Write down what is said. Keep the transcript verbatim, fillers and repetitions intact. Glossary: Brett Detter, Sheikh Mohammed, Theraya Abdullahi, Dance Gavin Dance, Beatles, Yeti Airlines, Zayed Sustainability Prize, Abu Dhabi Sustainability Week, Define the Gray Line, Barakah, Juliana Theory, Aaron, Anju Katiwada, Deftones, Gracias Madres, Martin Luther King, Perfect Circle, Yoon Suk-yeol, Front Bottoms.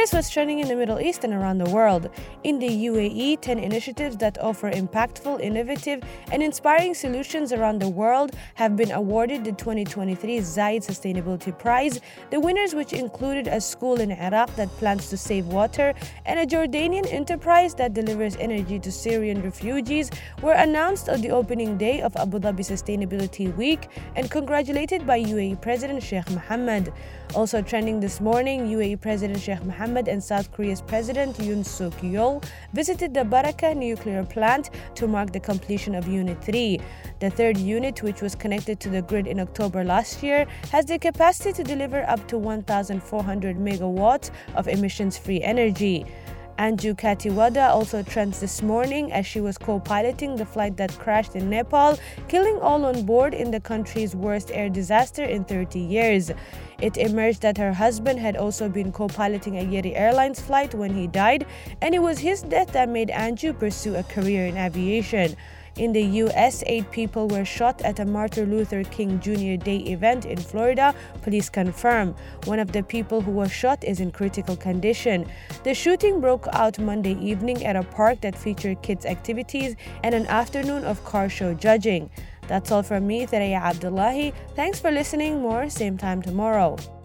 Here's what's trending in the Middle East and around the world. In the U A E, ten initiatives that offer impactful, innovative, and inspiring solutions around the world have been awarded the twenty twenty-three Zayed Sustainability Prize, the winners which included a school in Iraq that plans to save water and a Jordanian enterprise that delivers energy to Syrian refugees, were announced on the opening day of Abu Dhabi Sustainability Week and congratulated by U A E President Sheikh Mohammed. Also trending this morning, U A E President Sheikh Mohammed Mohammed and South Korea's President Yoon Suk-yeol visited the Barakah nuclear plant to mark the completion of Unit three. The third unit, which was connected to the grid in October last year, has the capacity to deliver up to one thousand four hundred megawatts of emissions-free energy. Anju Katiwada also trends this morning as she was co-piloting the flight that crashed in Nepal, killing all on board in the country's worst air disaster in thirty years. It emerged that her husband had also been co-piloting a Yeti Airlines flight when he died, and it was his death that made Anju pursue a career in aviation. In the U S, eight people were shot at a Martin Luther King Junior Day event in Florida, police confirm. One of the people who was shot is in critical condition. The shooting broke out Monday evening at a park that featured kids' activities and an afternoon of car show judging. That's all from me, Theraya Abdullahi. Thanks for listening. More same time tomorrow.